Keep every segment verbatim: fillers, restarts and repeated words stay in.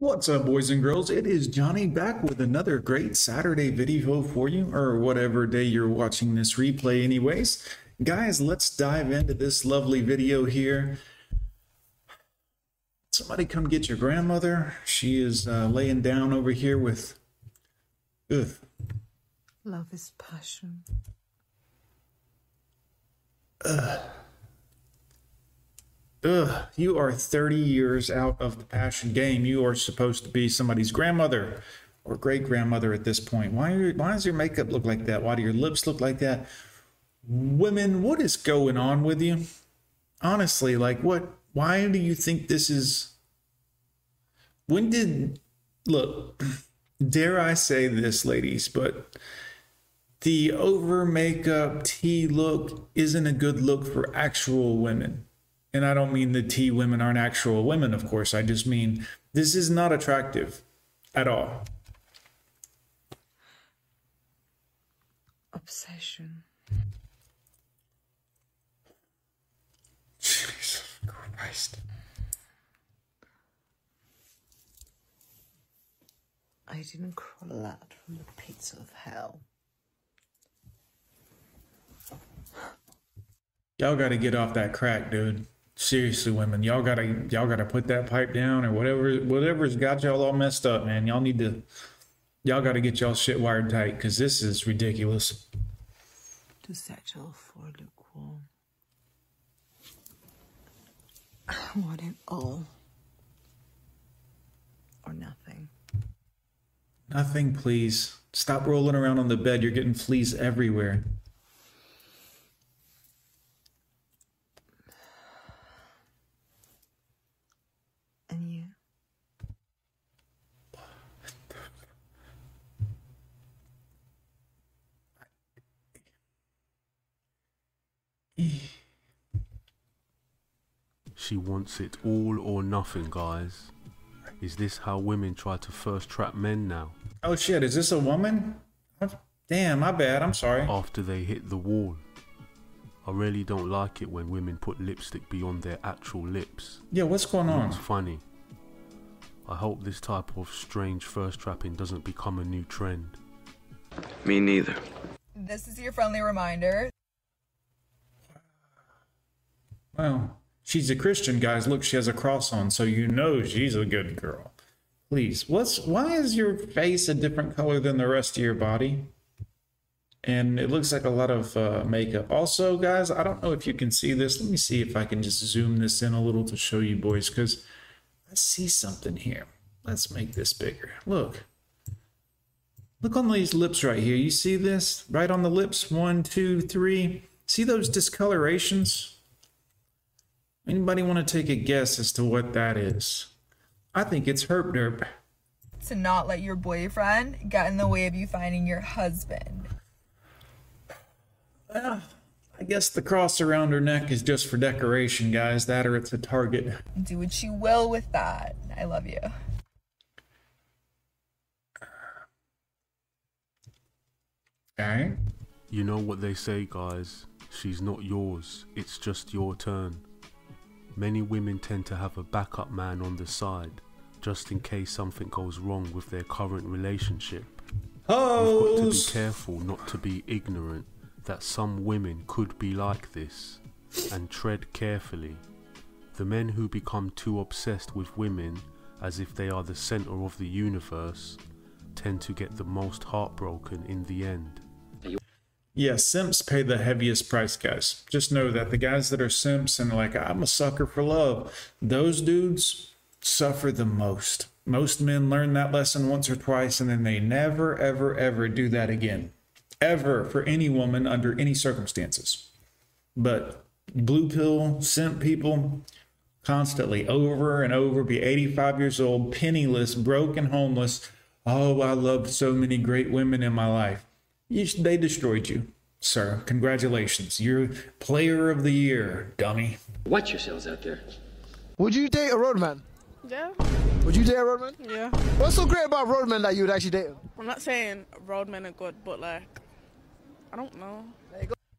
What's up, boys and girls? It is Johnny back with another great Saturday video for you, or whatever day you're watching this replay anyways. Guys, let's dive into this lovely video here. Somebody come get your grandmother. She is uh, laying down over here with... Ugh. Love is passion. Ugh. Ugh, you are thirty years out of the passion game. You are supposed to be somebody's grandmother or great-grandmother at this point. Why, are, why does your makeup look like that? Why do your lips look like that? Women, what is going on with you? Honestly, like what? Why do you think this is... When did... Look, dare I say this, ladies, but... the over-makeup tea look isn't a good look for actual women. And I don't mean the T women aren't actual women, of course. I just mean this is not attractive at all. Obsession. Jesus Christ. I didn't crawl out from the pits of hell. Y'all got to get off that crack, dude. Seriously, women, y'all gotta y'all gotta put that pipe down or whatever whatever's got y'all all messed up, man. Y'all need to y'all gotta get y'all shit wired tight, because this is ridiculous. To settle for lukewarm. I want it all or nothing. Nothing, please. Stop rolling around on the bed. You're getting fleas everywhere. She wants it all or nothing, guys. Is this how women try to first trap men now? Oh shit, is this a woman? Damn, my bad, I'm sorry. After they hit the wall. I really don't like it when women put lipstick beyond their actual lips. Yeah, what's going on? It's funny. I hope this type of strange first trapping doesn't become a new trend. Me neither. This is your friendly reminder. Wow. She's a Christian, guys. Look, she has a cross on, so you know she's a good girl. Please, what's why is your face a different color than the rest of your body? And it looks like a lot of uh, makeup. Also, guys, I don't know if you can see this. Let me see if I can just zoom this in a little to show you, boys, because I see something here. Let's make this bigger. Look. Look on these lips right here. You see this? Right on the lips. One, two, three. See those discolorations? Anybody want to take a guess as to what that is? I think it's herp derp. To not let your boyfriend get in the way of you finding your husband. Well, I guess the cross around her neck is just for decoration, guys. That or it's a target. Do what you will with that. I love you. Okay. You know what they say, guys. She's not yours. It's just your turn. Many women tend to have a backup man on the side, just in case something goes wrong with their current relationship. Oh. We've got to be careful not to be ignorant that some women could be like this, and tread carefully. The men who become too obsessed with women, as if they are the center of the universe, tend to get the most heartbroken in the end. Yeah, simps pay the heaviest price, guys. Just know that the guys that are simps and like, I'm a sucker for love, those dudes suffer the most. Most men learn that lesson once or twice, and then they never, ever, ever do that again. Ever, for any woman, under any circumstances. But blue pill, simp people, constantly, over and over, be eighty-five years old, penniless, broke and homeless. Oh, I loved so many great women in my life. You, they destroyed you, sir. Congratulations. You're player of the year, dummy. Watch yourselves out there. Would you date a roadman? Yeah. Would you date a roadman? Yeah. What's so great about roadmen that you would actually date them? I'm not saying roadmen are good, but like, I don't know.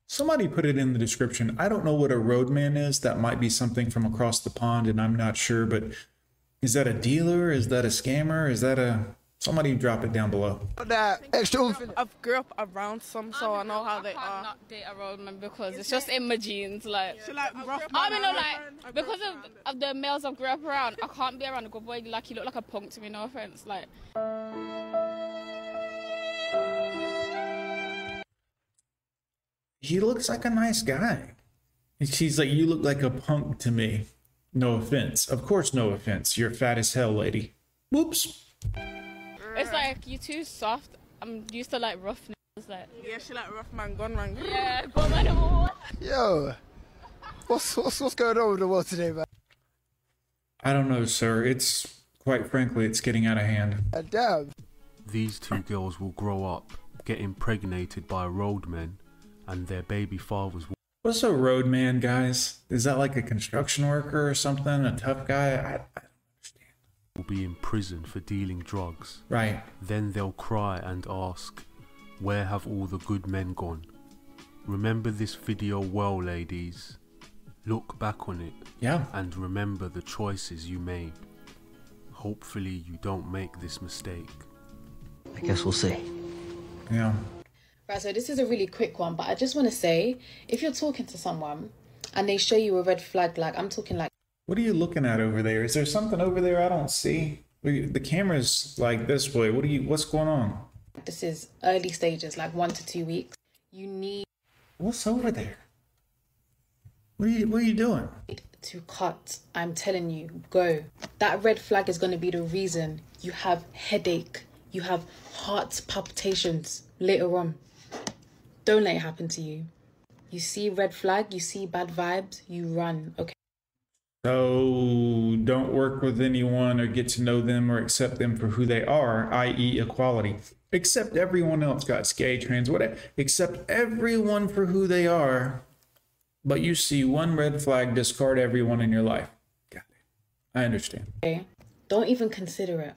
Somebody put it in the description. I don't know what a roadman is. That might be something from across the pond, and I'm not sure, but Is that a dealer? Is that a scammer? Is that a... Somebody drop it down below. That extra. I've grew up around some, so I, I know how I they can't are. Not date a road man because it's just in my genes, like. Yeah. So like rough I mean, no, like because of, of the males I've grew up around, I can't be around a good boy. Like you look like a punk to me. No offense, like. He looks like a nice guy. She's like, you look like a punk to me. No offense, of course, no offense. You're fat as hell, lady. Whoops. It's like, you're too soft. I'm used to like rough niggas, like. Yeah, she like rough man, gun man. Yeah, gun man. Yo, what's, what's, what's going on with the world today, man? I don't know, sir. It's, quite frankly, it's getting out of hand. Uh, damn. These two girls will grow up, get impregnated by roadmen, and their baby fathers will... What's a roadman, guys? Is that like a construction worker or something? A tough guy? I, I... will be in prison for dealing drugs. Right. Then they'll cry and ask, where have all the good men gone? Remember this video well, ladies. Look back on it. Yeah. And remember the choices you made. Hopefully you don't make this mistake. I guess we'll see. Yeah. Right, so this is a really quick one, but I just want to say, if you're talking to someone and they show you a red flag, like I'm talking like, what are you looking at over there? Is there something over there I don't see? The camera's like this way. What are you? What's going on? This is early stages, like one to two weeks. You need... What's over there? What are you, what are you doing? To cut. I'm telling you, go. That red flag is going to be the reason you have headache. You have heart palpitations later on. Don't let it happen to you. You see red flag, you see bad vibes, you run, okay? So don't work with anyone or get to know them or accept them for who they are, that is equality. Accept everyone else, guys, gay, trans, whatever. Accept everyone for who they are, but you see one red flag, discard everyone in your life. Got it. I understand. Okay. Don't even consider it.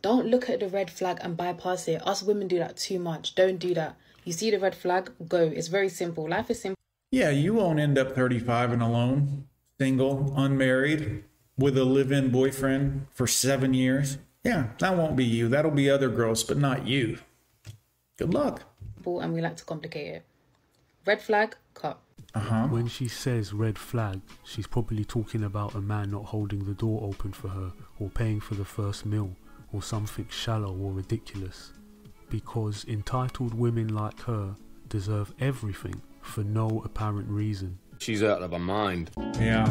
Don't look at the red flag and bypass it. Us women do that too much. Don't do that. You see the red flag, go. It's very simple. Life is simple. Yeah, you won't end up thirty-five and alone. Single, unmarried, with a live-in boyfriend for seven years. Yeah, that won't be you. That'll be other girls, but not you. Good luck. And we like to complicate it. Red flag, cut. Uh-huh. When she says red flag, she's probably talking about a man not holding the door open for her, or paying for the first meal, or something shallow or ridiculous. Because entitled women like her deserve everything for no apparent reason. She's out of her mind. Yeah.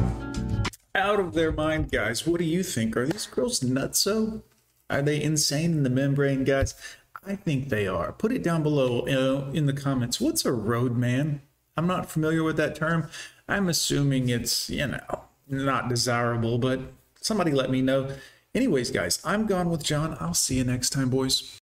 Out of their mind, guys. What do you think? Are these girls nutso? Are they insane in the membrane, guys? I think they are. Put it down below uh, in the comments. What's a roadman? I'm not familiar with that term. I'm assuming it's, you know, not desirable, but somebody let me know. Anyways, guys, I'm Gone with John. I'll see you next time, boys.